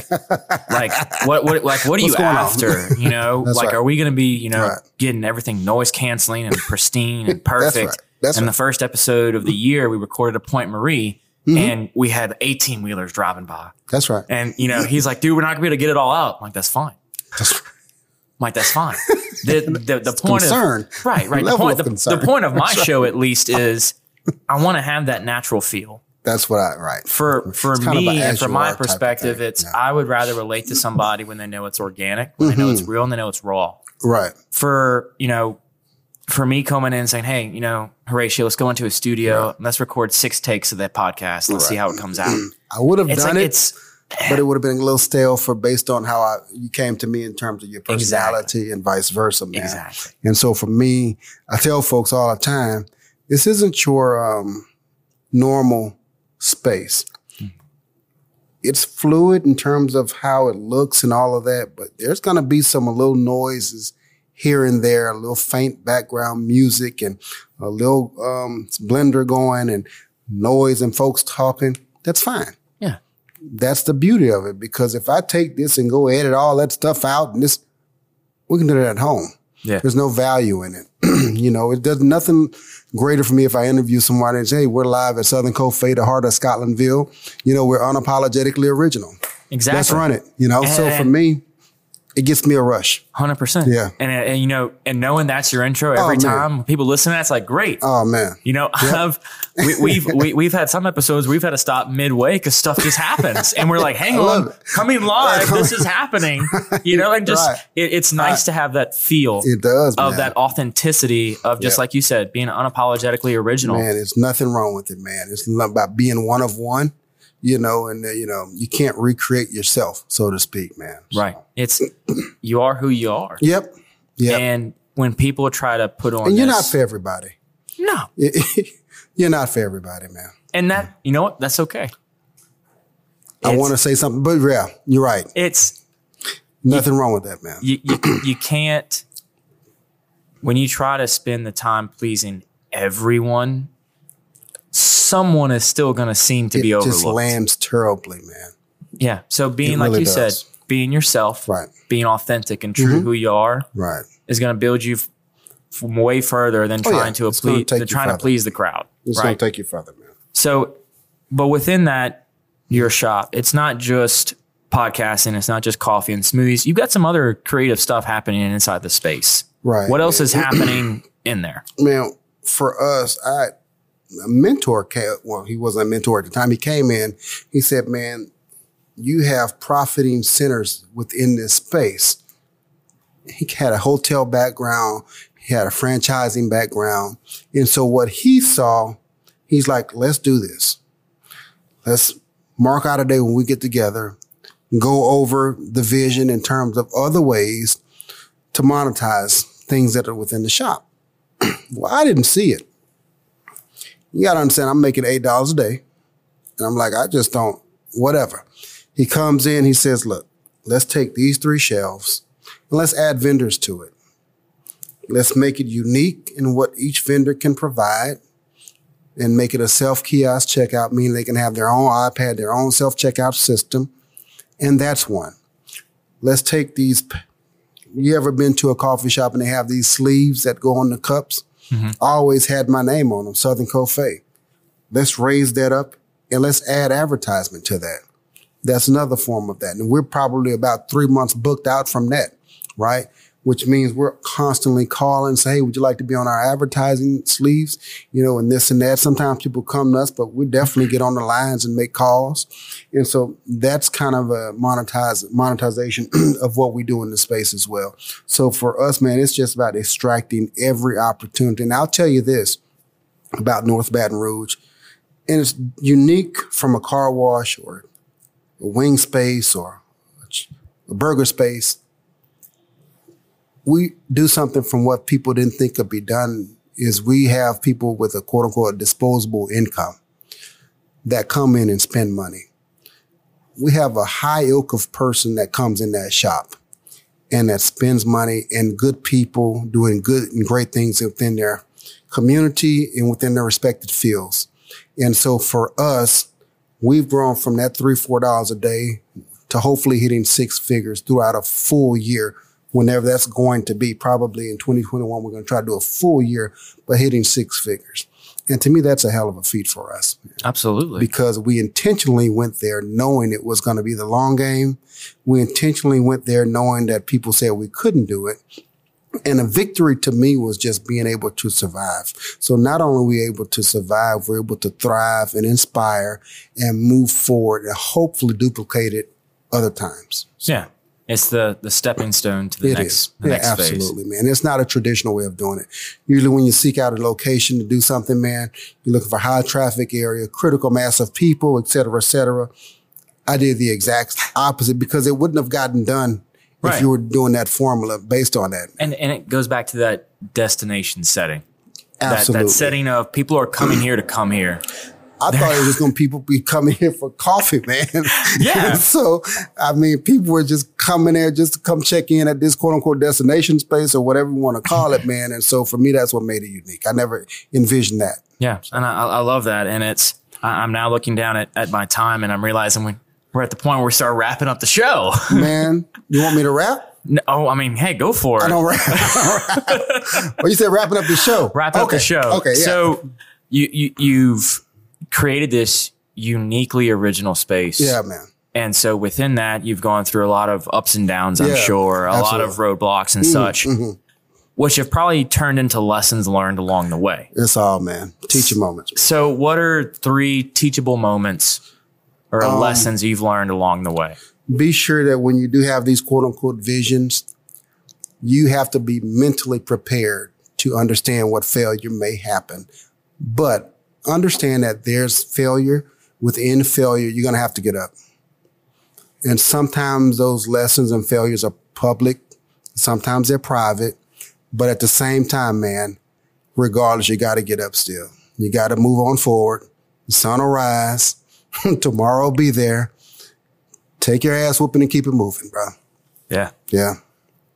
like what what like what are What's you after? You know, like right. Are we gonna be, you know, right. getting everything noise canceling and pristine and perfect? That's right. That's and right. The first episode of the year we recorded at Point Marie. Mm-hmm. And we had eighteen wheelers driving by. That's right. And, you know, he's like, dude, we're not going to be able to get it all out. I'm like, that's fine. That's right. I'm like, that's fine. The, the, the point concern. Of, right, right. The point, the, the point of my that's show, right. at least, is I want to have that natural feel. That's what I, right. For, for it's me, an and from my perspective, it's, yeah. I would rather relate to somebody when they know it's organic, when mm-hmm. they know it's real and they know it's raw. Right. For, you know, for me coming in and saying, hey, you know, Horatio, let's go into a studio. Right. Let's record six takes of that podcast. Let's right. see how it comes out. I would have it's done like, it, it's, but it would have been a little stale for based on how I, you came to me in terms of your personality exactly. and vice versa, man. Exactly. And so for me, I tell folks all the time, this isn't your um, normal space. It's fluid in terms of how it looks and all of that, but there's going to be some little noises here and there, a little faint background music and a little um, blender going and noise and folks talking. That's fine. Yeah. That's the beauty of it, because if I take this and go edit all that stuff out and this, we can do that at home. Yeah. There's no value in it. You know, it does nothing greater for me if I interview somebody and say, hey, we're live at Southern Cofe, the heart of Scotlandville. You know, we're unapologetically original. Exactly. Let's run it. You know, and so for me, it gets me a rush. one hundred percent. Yeah. And, and, you know, and knowing that's your intro every oh, time people listen to that's like, great. Oh, man. You know, yep. I've, we, we've, we, we've had some episodes we've had to stop midway because stuff just happens. And we're like, hang on, it. Coming live, this is happening. You know, and just, right. it, it's nice right. to have that feel it does, of man. That authenticity of just yep. like you said, being unapologetically original. Man, there's nothing wrong with it, man. It's not about being one of one. You know, and, uh, you know, you can't recreate yourself, so to speak, man. So. Right. It's you are who you are. Yep. Yep. And when people try to put on. And you're this, not for everybody. No. You're not for everybody, man. And that, yeah. you know what? That's okay. I want to say something, but yeah, you're right. It's. Nothing you, wrong with that, man. You, you, you can't. When you try to spend the time pleasing everyone. Someone is still going to seem to it be overlooked. It just lands terribly, man. Yeah. So being, it like really you does. Said, being yourself, right. being authentic and true mm-hmm. who you are right. is going to build you f- from way further than oh, trying yeah. to ple- than trying further. To please the crowd. It's right? going to take you further, man. So, but within that, your shop, it's not just podcasting. It's not just coffee and smoothies. You've got some other creative stuff happening inside the space. Right. What else man. Is happening in there? Man, for us, I... A mentor came, well, he wasn't a mentor at the time. He came in, he said, man, you have profiting centers within this space. He had a hotel background. He had a franchising background. And so what he saw, he's like, let's do this. Let's mark out a day when we get together, go over the vision in terms of other ways to monetize things that are within the shop. Well, I didn't see it. You got to understand, I'm making eight dollars a day. And I'm like, I just don't, whatever. He comes in, he says, look, let's take these three shelves and let's add vendors to it. Let's make it unique in what each vendor can provide and make it a self-kiosk checkout, meaning they can have their own iPad, their own self-checkout system. And that's one. Let's take these. You ever been to a coffee shop and they have these sleeves that go on the cups? Mm-hmm. Always had my name on them, Southern Cofe. Let's raise that up and let's add advertisement to that. That's another form of that. And we're probably about three months booked out from that, right? Which means we're constantly calling, say, hey, would you like to be on our advertising sleeves? You know, and this and that. Sometimes people come to us, but we definitely get on the lines and make calls. And so that's kind of a monetize, monetization of what we do in the space as well. So for us, man, it's just about extracting every opportunity. And I'll tell you this about North Baton Rouge. And it's unique from a car wash or a wing space or a burger space. We do something from what people didn't think could be done is we have people with a quote unquote disposable income that come in and spend money. We have a high ilk of person that comes in that shop and that spends money, and good people doing good and great things within their community and within their respected fields. And so for us, we've grown from that three, four dollars a day to hopefully hitting six figures throughout a full year, whenever that's going to be. Probably in twenty twenty-one, we're going to try to do a full year, but hitting six figures. And to me, that's a hell of a feat for us. Absolutely. Because we intentionally went there knowing it was going to be the long game. We intentionally went there knowing that people said we couldn't do it. And a victory to me was just being able to survive. So not only are we able to survive, we're able to thrive and inspire and move forward and hopefully duplicate it other times. Yeah. It's the, the stepping stone to the it next, is. The yeah, next absolutely, phase. Absolutely, man. It's not a traditional way of doing it. Usually when you seek out a location to do something, man, you're looking for high traffic area, critical mass of people, et cetera, et cetera. I did the exact opposite because it wouldn't have gotten done right. If you were doing that formula based on that. And and it goes back to that destination setting. Absolutely. That, that setting of people are coming here to come here. I thought it was going to people be coming here for coffee, man. Yeah. So, I mean, people were just coming there just to come check in at this quote unquote destination space or whatever you want to call it, man. And so for me, that's what made it unique. I never envisioned that. Yeah. And I, I love that. And it's, I'm now looking down at, at my time and I'm realizing we, we're at the point where we start wrapping up the show. Man, you want me to wrap? No, oh, I mean, hey, go for it. I don't wrap. Well, you said wrapping up the show. Wrapping okay. up the show. Okay. Yeah. So you, you, you've, created this uniquely original space. Yeah, man. And so within that, you've gone through a lot of ups and downs, I'm yeah, sure, a absolutely. lot of roadblocks and mm-hmm, such, mm-hmm. which have probably turned into lessons learned along the way. It's all, man. Teaching moments. So what are three teachable moments or um, lessons you've learned along the way? Be sure that when you do have these quote unquote visions, you have to be mentally prepared to understand what failure may happen. But understand that there's failure. Within failure, you're going to have to get up. And sometimes those lessons and failures are public. Sometimes they're private. But at the same time, man, regardless, you got to get up still. You got to move on forward. The sun will rise. Tomorrow will be there. Take your ass whooping and keep it moving, bro. Yeah. Yeah.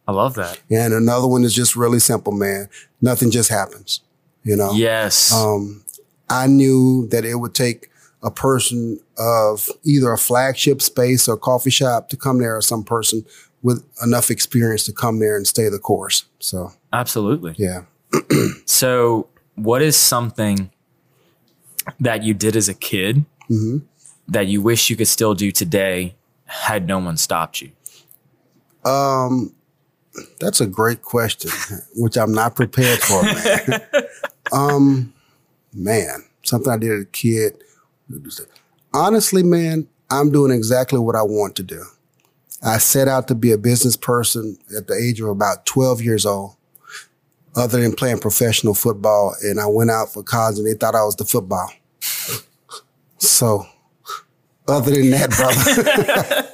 I love that. And another one is just really simple, man. Nothing just happens, you know? Yes. Um, I knew that it would take a person of either a flagship space or coffee shop to come there, or some person with enough experience to come there and stay the course. So absolutely. Yeah. So what is something that you did as a kid mm-hmm. that you wish you could still do today had no one stopped you? Um, that's a great question, which I'm not prepared for, man. um, Man, something I did as a kid. Honestly, man, I'm doing exactly what I want to do. I set out to be a business person at the age of about twelve years old, other than playing professional football. And I went out for college and they thought I was the football. So other than that, brother.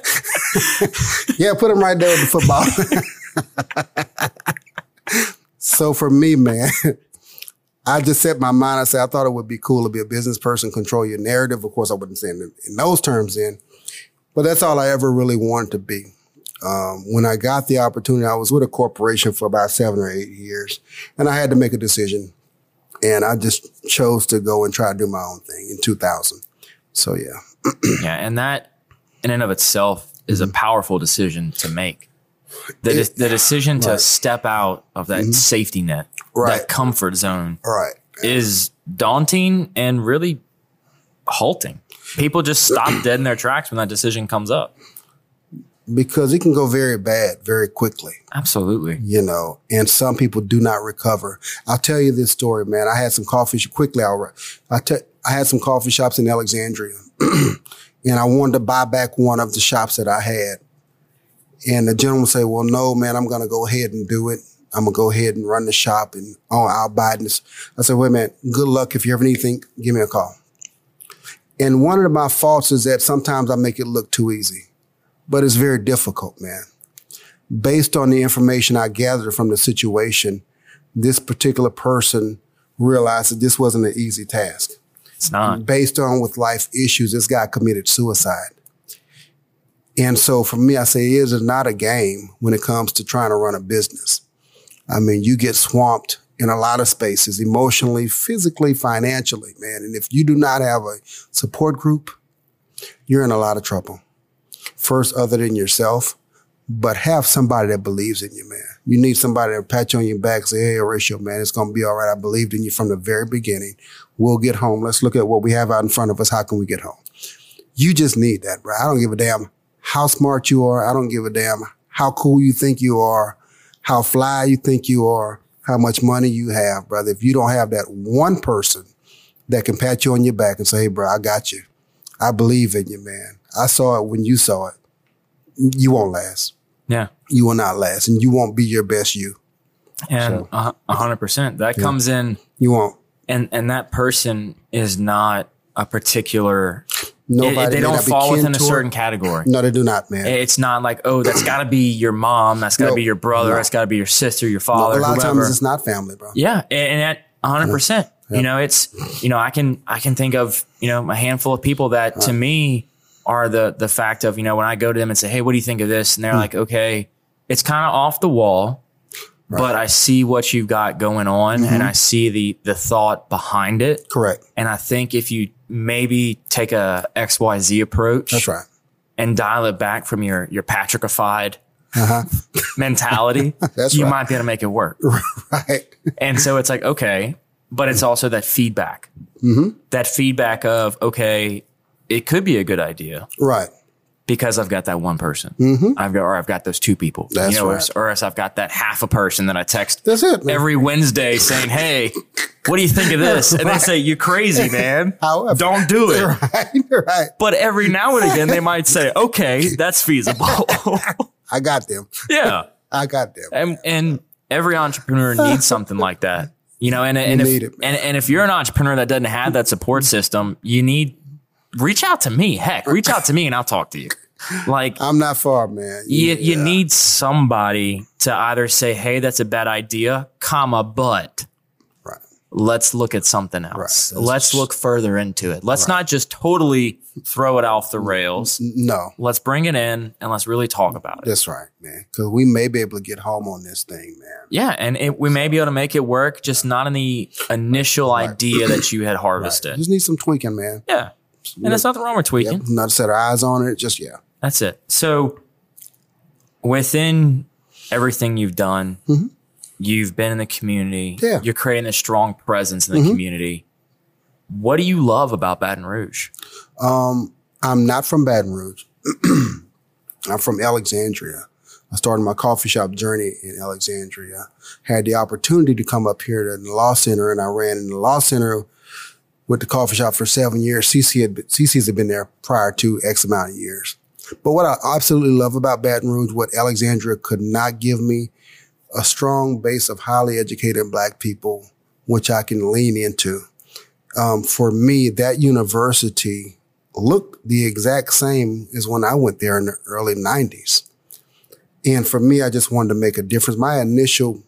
Yeah, put him right there with the football. So for me, man. I just set my mind. I said, I thought it would be cool to be a business person, control your narrative. Of course, I wouldn't say in, in those terms then, but that's all I ever really wanted to be. Um, when I got the opportunity, I was with a corporation for about seven or eight years and I had to make a decision, and I just chose to go and try to do my own thing in two thousand. So yeah. Yeah. And that in and of itself is mm-hmm. a powerful decision to make. The, it, the decision to right. step out of that mm-hmm. safety net, right. that comfort zone right. is daunting and really halting. People just stop dead in their tracks when that decision comes up. Because it can go very bad very quickly. Absolutely. You know, and some people do not recover. I'll tell you this story, man. I had some coffee sh- quickly. I'll, I, te- I had some coffee shops in Alexandria and I wanted to buy back one of the shops that I had. And the gentleman say, well, no, man, I'm going to go ahead and do it. I'm going to go ahead and run the shop and oh, I'll buy this. I said, wait a minute, good luck. If you ever need anything, give me a call. And one of my faults is that sometimes I make it look too easy, but it's very difficult, man. Based on the information I gathered from the situation, this particular person realized that this wasn't an easy task. It's not. Based on with life issues, this guy committed suicide. And so for me, I say, it is not a game when it comes to trying to run a business. I mean, you get swamped in a lot of spaces, emotionally, physically, financially, man. And if you do not have a support group, you're in a lot of trouble. First, other than yourself, but have somebody that believes in you, man. You need somebody to pat you on your back and say, hey, Horatio, man, it's going to be all right. I believed in you from the very beginning. We'll get home. Let's look at what we have out in front of us. How can we get home? You just need that, bro. I don't give a damn how smart you are. I don't give a damn how cool you think you are, how fly you think you are, how much money you have, brother. If you don't have that one person that can pat you on your back and say, hey, bro, I got you. I believe in you, man. I saw it when you saw it. You won't last. Yeah. You will not last, and you won't be your best you. And a hundred percent that yeah. comes in. You won't. And, and that person is not a particular, Nobody it, they don't fall within a certain category. No, they do not, man. It's not like, oh, that's gotta be your mom. That's gotta no, be your brother. No. That's gotta be your sister, your father. No, a lot whoever. of times it's not family, bro. Yeah. And at a hundred percent, you know, it's, you know, I can, I can think of, you know, a handful of people that huh. to me, are the the fact of, you know, when I go to them and say, hey, what do you think of this? And they're mm. like, okay, it's kind of off the wall, right. but I see what you've got going on mm-hmm. and I see the the thought behind it. Correct. And I think if you maybe take a X Y Z approach That's right. and dial it back from your, your Patrickified uh-huh. mentality, That's you right. might be able to make it work. Right. And so it's like, okay, but it's also that feedback, mm-hmm. that feedback of, okay, it could be a good idea. Right. Because I've got that one person. Mm-hmm. I've got, or I've got those two people. That's you know, right. Or, or else I've got that half a person that I text That's it, man. every Wednesday saying, hey, what do you think of this? And right. they say, you're crazy, man. However, don't do it. Right, right. But every now and again, they might say, okay, that's feasible. I got them. Yeah. I got them. And, and every entrepreneur needs something like that. You know, and, and, if, it, and, and if you're an entrepreneur that doesn't have that support system, you need... Reach out to me. Heck, reach out to me and I'll talk to you. Like I'm not far, man. You, you yeah. need somebody to either say, hey, that's a bad idea, comma, but right. let's look at something else. Right. Let's just, look further into it. Let's right. not just totally throw it off the rails. No. Let's bring it in and let's really talk about it. That's right, man. Because we may be able to get home on this thing, man. Yeah. And it, we may be able to make it work, just not in the initial right. idea that you had harvested. Right. You just need some tweaking, man. Yeah. And there's nothing wrong with tweaking. Yep, not set our eyes on it. Just, yeah. That's it. So within everything you've done, mm-hmm. you've been in the community. Yeah. You're creating a strong presence in the mm-hmm. community. What do you love about Baton Rouge? Um, I'm not from Baton Rouge. I'm from Alexandria. I started my coffee shop journey in Alexandria. Had the opportunity to come up here to the Law Center, and I ran in the Law Center with the coffee shop for seven years. C C had been, C C's had been there prior to X amount of years. But what I absolutely love about Baton Rouge, what Alexandria could not give me, a strong base of highly educated Black people, which I can lean into. Um, for me, that university looked the exact same as when I went there in the early nineties. And for me, I just wanted to make a difference. My initial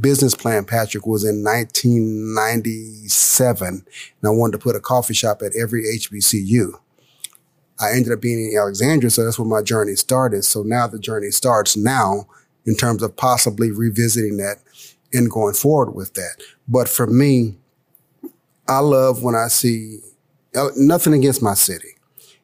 business plan, Patrick, was in nineteen ninety-seven, and I wanted to put a coffee shop at every H B C U. I ended up being in Alexandria, so that's where my journey started. So now the journey starts now in terms of possibly revisiting that and going forward with that. But for me, I love when I see, nothing against my city.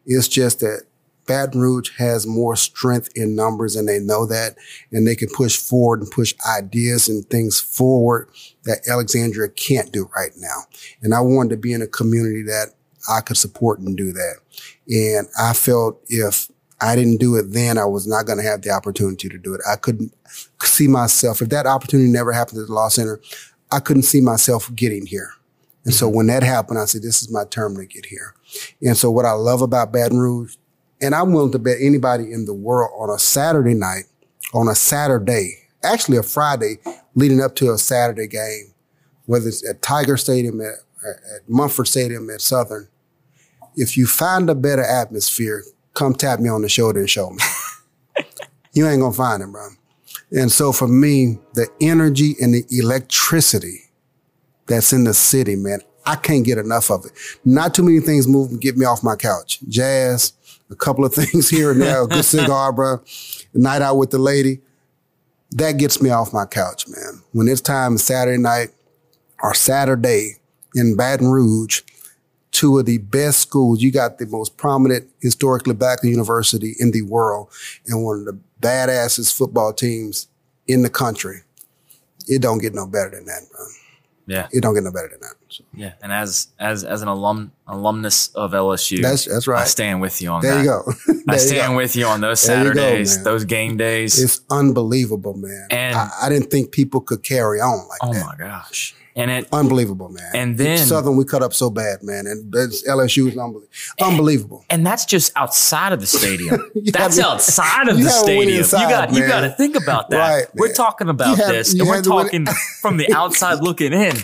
It's just that Baton Rouge has more strength in numbers, and they know that, and they can push forward and push ideas and things forward that Alexandria can't do right now. And I wanted to be in a community that I could support and do that. And I felt if I didn't do it then, I was not going to have the opportunity to do it. I couldn't see myself. If that opportunity never happened at the Law Center, I couldn't see myself getting here. And so when that happened, I said, this is my term to get here. And so what I love about Baton Rouge, and I'm willing to bet anybody in the world on a Saturday night, on a Saturday, actually a Friday leading up to a Saturday game, whether it's at Tiger Stadium, at, at Mumford Stadium, at Southern, if you find a better atmosphere, come tap me on the shoulder and show me. You ain't gonna find it, bro. And so for me, the energy and the electricity that's in the city, man, I can't get enough of it. Not too many things move and get me off my couch. Jazz, a couple of things here and there, a good cigar, bro, a night out with the lady. That gets me off my couch, man. When it's time Saturday night or Saturday in Baton Rouge, two of the best schools, you got the most prominent historically black university in the world and one of the badassest football teams in the country. It don't get no better than that, bro. Yeah. It don't get no better than that. So. Yeah. And as as as an alum alumnus of L S U, that's, that's right. I stand with you on there that. There you go. I stand go. with you on those Saturdays, go, those game days. It's unbelievable, man. And I, I didn't think people could carry on like oh that. Oh my gosh. And it unbelievable, man. And then in Southern, we cut up so bad, man. And L S U is unbelievable. And, unbelievable. And that's just outside of the stadium. That's be, outside of the stadium. Inside, you got you got to think about that. Right, we're talking about have, this, and we're talking from the outside looking in.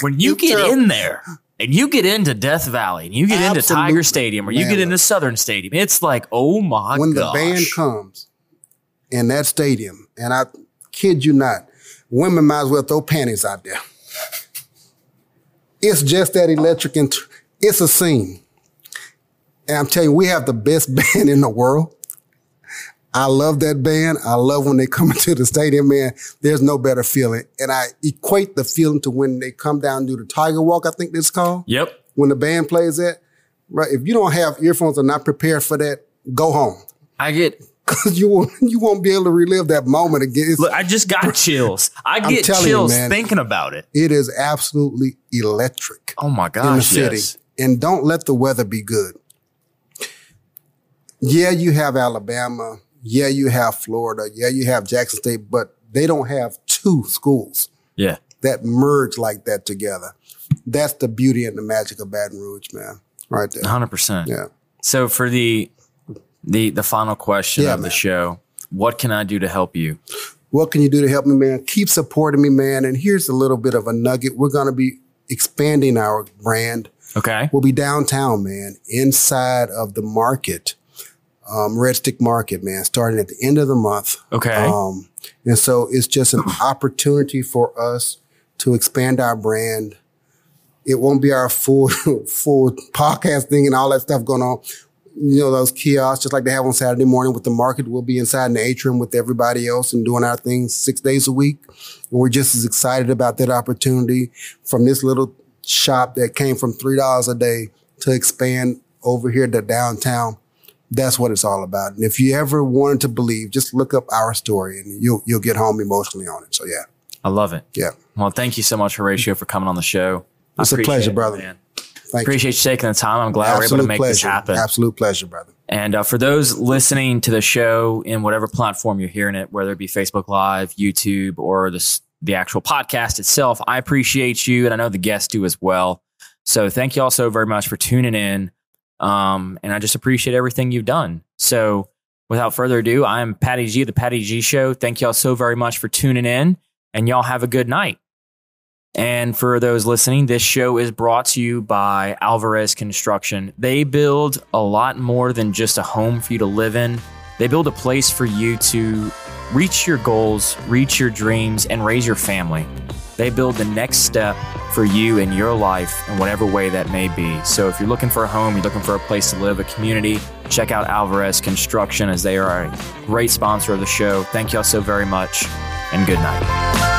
When you it's get terrible. in there, and you get into Death Valley, and you get Absolutely. into Tiger Stadium, or you man, get into Southern Stadium, it's like, oh my god. When gosh. the band comes in that stadium, and I kid you not, women might as well throw panties out there. It's just that electric, and it's a scene. And I'm telling you, we have the best band in the world. I love that band. I love when they come into the stadium, man. There's no better feeling. And I equate the feeling to when they come down and do the Tiger Walk, I think that's called. Yep. When the band plays that. Right. If you don't have earphones or not prepared for that, go home. I get Because you won't, you won't be able to relive that moment again. It's, Look, I just got chills. I get chills you, man, thinking about it. It is absolutely electric. Oh, my gosh, in the city. Yes. And don't let the weather be good. Yeah, you have Alabama. Yeah, you have Florida. Yeah, you have Jackson State. But they don't have two schools yeah. that merge like that together. That's the beauty and the magic of Baton Rouge, man. Right there. one hundred percent. Yeah. So for the... The the final question yeah, of man. the show, what can I do to help you? What can you do to help me, man? Keep supporting me, man. And here's a little bit of a nugget. We're going to be expanding our brand. Okay. We'll be downtown, man, inside of the market, um, Red Stick Market, man, starting at the end of the month. Okay. Um, and so it's just an opportunity for us to expand our brand. It won't be our full, full podcast thing and all that stuff going on. You know, those kiosks, just like they have on Saturday morning with the market, we'll be inside in the atrium with everybody else and doing our things six days a week. And we're just as excited about that opportunity from this little shop that came from three dollars a day to expand over here to downtown. That's what it's all about. And if you ever wanted to believe, just look up our story and you'll, you'll get home emotionally on it. So, yeah. I love it. Yeah. Well, thank you so much, Horatio, for coming on the show. It's a pleasure, it, brother. Man. Thank Appreciate you. you taking the time. I'm glad Absolute we're able to make pleasure. this happen. Absolute pleasure, brother. And uh, for those listening to the show in whatever platform you're hearing it, whether it be Facebook Live, YouTube, or this, the actual podcast itself, I appreciate you. And I know the guests do as well. So thank you all so very much for tuning in. Um, and I just appreciate everything you've done. So without further ado, I'm Patty G, the Patty G Show. Thank you all so very much for tuning in. And y'all have a good night. And for those listening, this show is brought to you by Alvarez Construction. They build a lot more than just a home for you to live in. They build a place for you to reach your goals, reach your dreams, and raise your family. They build the next step for you in your life in whatever way that may be. So if you're looking for a home, you're looking for a place to live, a community, check out Alvarez Construction as they are a great sponsor of the show. Thank you all so very much, and good night.